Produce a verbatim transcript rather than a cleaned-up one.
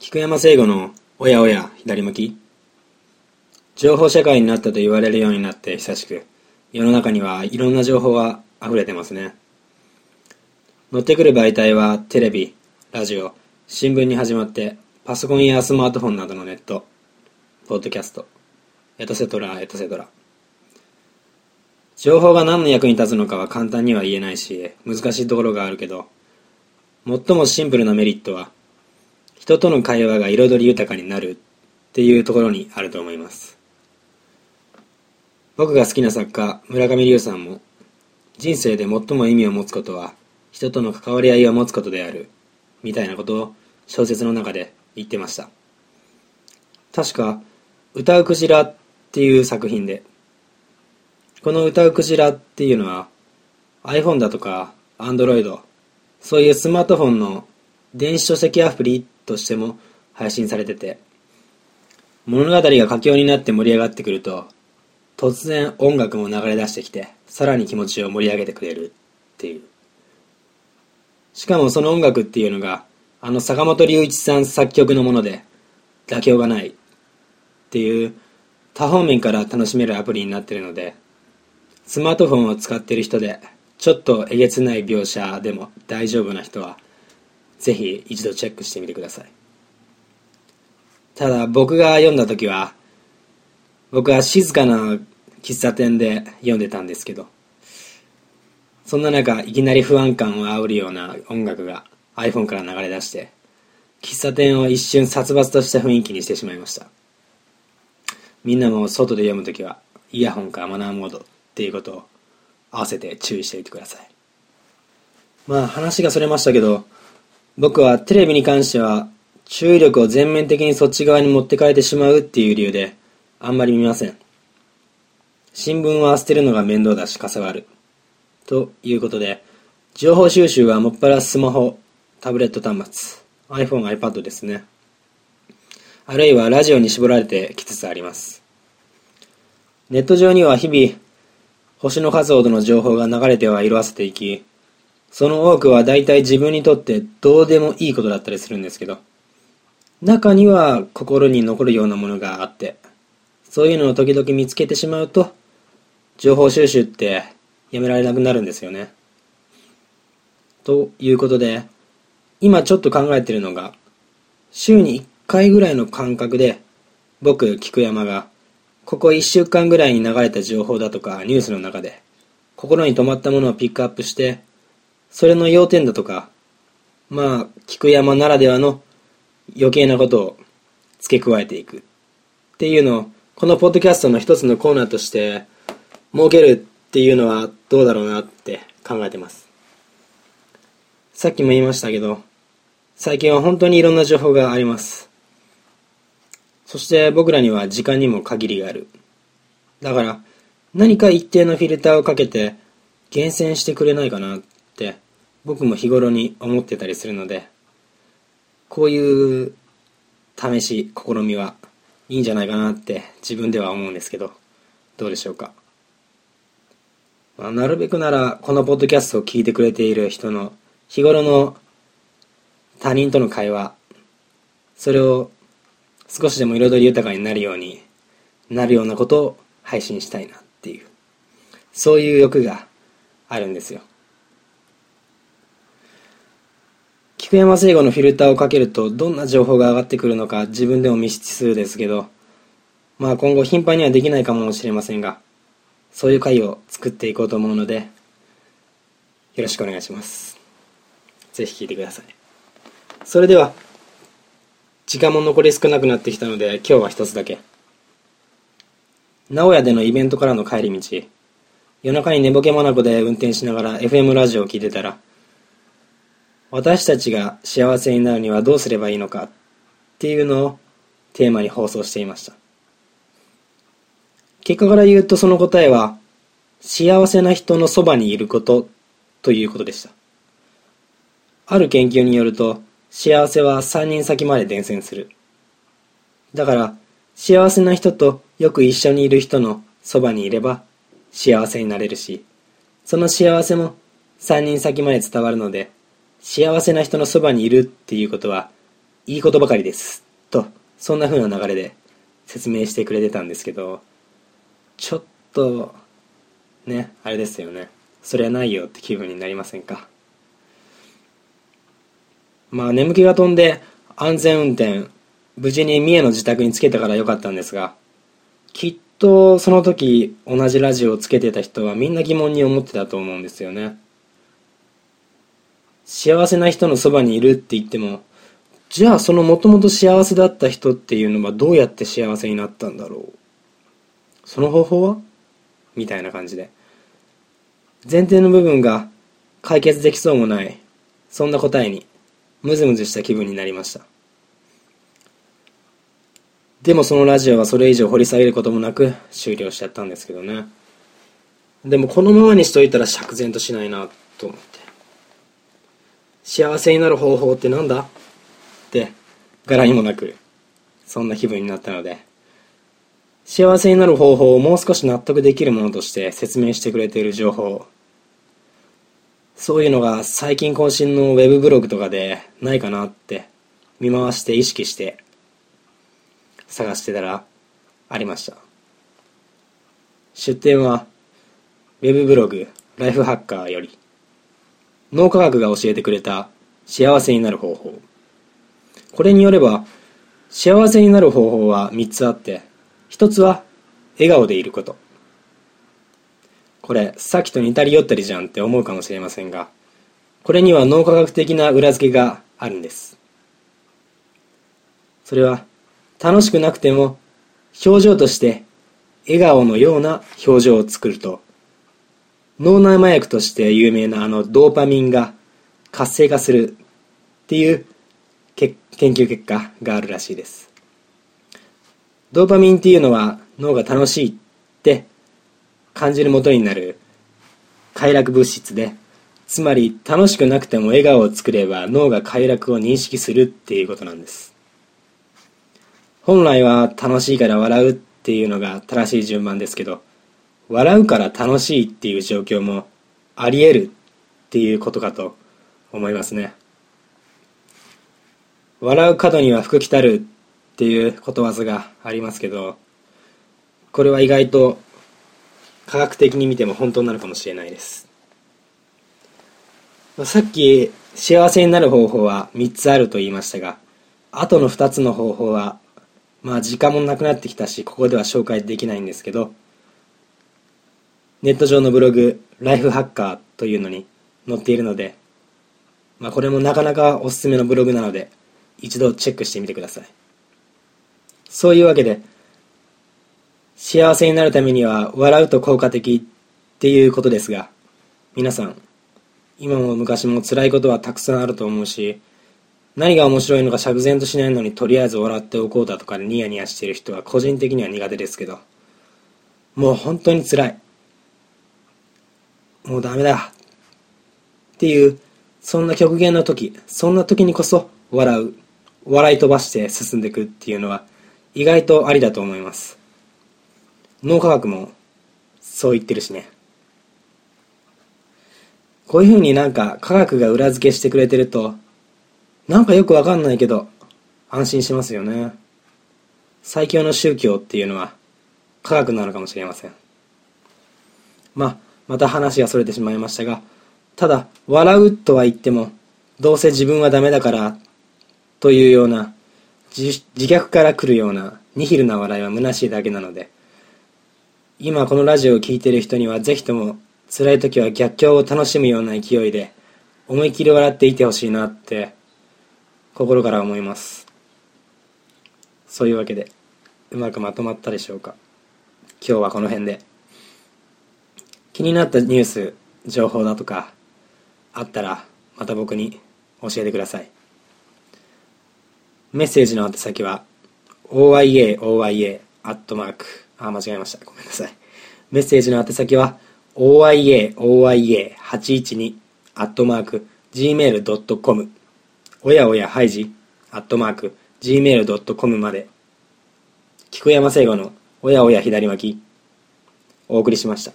菊山聖吾のおやおや左向き。情報社会になったと言われるようになって久しく、世の中にはいろんな情報が溢れてますね。乗ってくる媒体はテレビ、ラジオ、新聞に始まってパソコンやスマートフォンなどのネット、ポッドキャスト、エトセトラエトセトラ。情報が何の役に立つのかは簡単には言えないし、難しいところがあるけど、最もシンプルなメリットは人との会話が彩り豊かになるっていうところにあると思います。僕が好きな作家村上龍さんも、人生で最も意味を持つことは人との関わり合いを持つことであるみたいなことを小説の中で言ってました。確か歌うクジラっていう作品で、この歌うクジラっていうのは iPhone だとか Android、 そういうスマートフォンの電子書籍アプリとしても配信されてて、物語が佳境になって盛り上がってくると突然音楽も流れ出してきて、さらに気持ちを盛り上げてくれるっていう。しかもその音楽っていうのがあの坂本龍一さん作曲のもので、妥協がないっていう多方面から楽しめるアプリになっているので、スマートフォンを使っている人でちょっとえげつない描写でも大丈夫な人はぜひ一度チェックしてみてください。ただ僕が読んだ時は、僕は静かな喫茶店で読んでたんですけど、そんな中いきなり不安感を煽るような音楽が iPhone から流れ出して、喫茶店を一瞬殺伐とした雰囲気にしてしまいました。みんなも外で読むときはイヤホンかマナーモードっていうことを合わせて注意しておいてください。まあ話がそれましたけど、僕はテレビに関しては注意力を全面的にそっち側に持ってかれてしまうっていう理由であんまり見ません。新聞は捨てるのが面倒だしかさばるということで、情報収集はもっぱらスマホ、タブレット端末、 iPhone、iPad ですね。あるいはラジオに絞られてきつつあります。ネット上には日々星の数ほどの情報が流れては色あせていき、その多くはだいたい自分にとってどうでもいいことだったりするんですけど、中には心に残るようなものがあって、そういうのを時々見つけてしまうと情報収集ってやめられなくなるんですよね。ということで今ちょっと考えているのが、週にいっかいぐらいの感覚で僕菊山がここいっしゅうかんぐらいに流れた情報だとかニュースの中で心に留まったものをピックアップして、それの要点だとか、まあ菊山ならではの余計なことを付け加えていくっていうのを、このポッドキャストの一つのコーナーとして設けるっていうのはどうだろうなって考えてます。さっきも言いましたけど、最近は本当にいろんな情報があります。そして僕らには時間にも限りがある。だから何か一定のフィルターをかけて厳選してくれないかなって僕も日頃に思ってたりするので、こういう試し試みはいいんじゃないかなって自分では思うんですけど、どうでしょうか。まあ、なるべくならこのポッドキャストを聞いてくれている人の日頃の他人との会話、それを少しでも彩り豊かになるようになるようなことを配信したいなっていう、そういう欲があるんですよ。菊山聖吾のフィルターをかけるとどんな情報が上がってくるのか自分でも未知数ですけど、まあ今後頻繁にはできないかもしれませんが、そういう回を作っていこうと思うのでよろしくお願いします。ぜひ聞いてください。それでは時間も残り少なくなってきたので、今日は一つだけ。名古屋でのイベントからの帰り道、夜中に寝ぼけまなこで運転しながら エフエム ラジオを聞いてたら、私たちが幸せになるにはどうすればいいのかっていうのをテーマに放送していました。結果から言うとその答えは、幸せな人のそばにいることということでした。ある研究によると、幸せはさんにん先まで伝染する。だから幸せな人とよく一緒にいる人のそばにいれば幸せになれるし、その幸せもさんにん先まで伝わるので、幸せな人のそばにいるっていうことはいいことばかりですと、そんな風な流れで説明してくれてたんですけど、ちょっとね、あれですよね、それはないよって気分になりませんか。まあ眠気が飛んで安全運転、無事に三重の自宅に着けたからよかったんですが、きっとその時同じラジオをつけてた人はみんな疑問に思ってたと思うんですよね。幸せな人のそばにいるって言っても、じゃあそのもともと幸せだった人っていうのはどうやって幸せになったんだろう、その方法はみたいな感じで、前提の部分が解決できそうもない、そんな答えにムズムズした気分になりました。でもそのラジオはそれ以上掘り下げることもなく終了しちゃったんですけどね。でもこのままにしといたら釈然としないなと思って、幸せになる方法ってなんだって柄にもなく、そんな気分になったので、幸せになる方法をもう少し納得できるものとして説明してくれている情報、そういうのが最近更新のウェブブログとかでないかなって見回して意識して探してたらありました。出典はウェブブログライフハッカーより、脳科学が教えてくれた幸せになる方法。これによれば幸せになる方法はみっつあって、ひとつは笑顔でいること。これさっきと似たり寄ったりじゃんって思うかもしれませんが、これには脳科学的な裏付けがあるんです。それは楽しくなくても表情として笑顔のような表情を作ると、脳内麻薬として有名なあのドーパミンが活性化するっていう研究結果があるらしいです。ドーパミンっていうのは脳が楽しいって感じる元になる快楽物質で、つまり楽しくなくても笑顔を作れば脳が快楽を認識するっていうことなんです。本来は楽しいから笑うっていうのが正しい順番ですけど、笑うから楽しいっていう状況もあり得るっていうことかと思いますね。笑う角には福来たるっていうことわざがありますけど、これは意外と科学的に見ても本当なのかもしれないです。さっき幸せになる方法はみっつあると言いましたが、あとのふたつの方法はまあ時間もなくなってきたし、ここでは紹介できないんですけど、ネット上のブログライフハッカーというのに載っているので、まあこれもなかなかおすすめのブログなので一度チェックしてみてください。そういうわけで、幸せになるためには笑うと効果的っていうことですが、皆さん今も昔も辛いことはたくさんあると思うし、何が面白いのか釈然としないのにとりあえず笑っておこうだとかニヤニヤしている人は個人的には苦手ですけど、もう本当に辛い、もうダメだっていう、そんな極限の時、そんな時にこそ笑う、笑い飛ばして進んでいくっていうのは意外とありだと思います。脳科学もそう言ってるしね。こういう風になんか科学が裏付けしてくれてると、なんかよくわかんないけど安心しますよね。最強の宗教っていうのは科学なのかもしれません。まあまた話が逸れてしまいましたが、ただ笑うとは言っても、どうせ自分はダメだからというような 自, 自虐から来るようなニヒルな笑いは虚しいだけなので、今このラジオを聴いている人にはぜひとも辛い時は逆境を楽しむような勢いで思い切り笑っていてほしいなって心から思います。そういうわけで、うまくまとまったでしょうか。今日はこの辺で、気になったニュース、情報だとかあったらまた僕に教えてください。メッセージの宛先は オーアイエーオーアイエー アットマーク、あ、間違えました、ごめんなさい。メッセージの宛先は オーアイエーオーアイエー はちいちに アットマーク ジーメール ドットコム、 おやおやハイジ アットマーク ジーメール ドットコム まで。菊山聖吾のおやおや左巻き、お送りしました。